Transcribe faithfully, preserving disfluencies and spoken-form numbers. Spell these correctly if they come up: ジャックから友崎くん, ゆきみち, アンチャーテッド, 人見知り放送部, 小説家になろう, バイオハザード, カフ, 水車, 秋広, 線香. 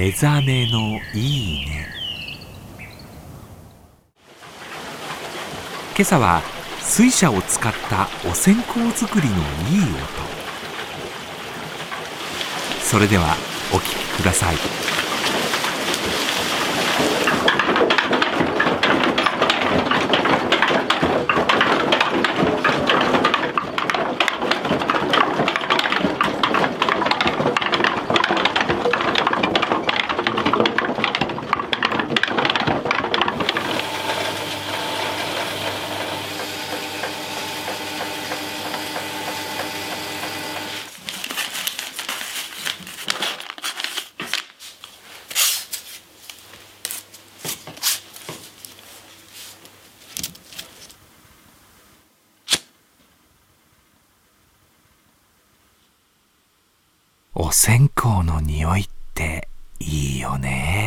目覚めのいいね。今朝は水車を使ったお線香作りのいい音。それではお聞きください。お線香の匂いっていいよね。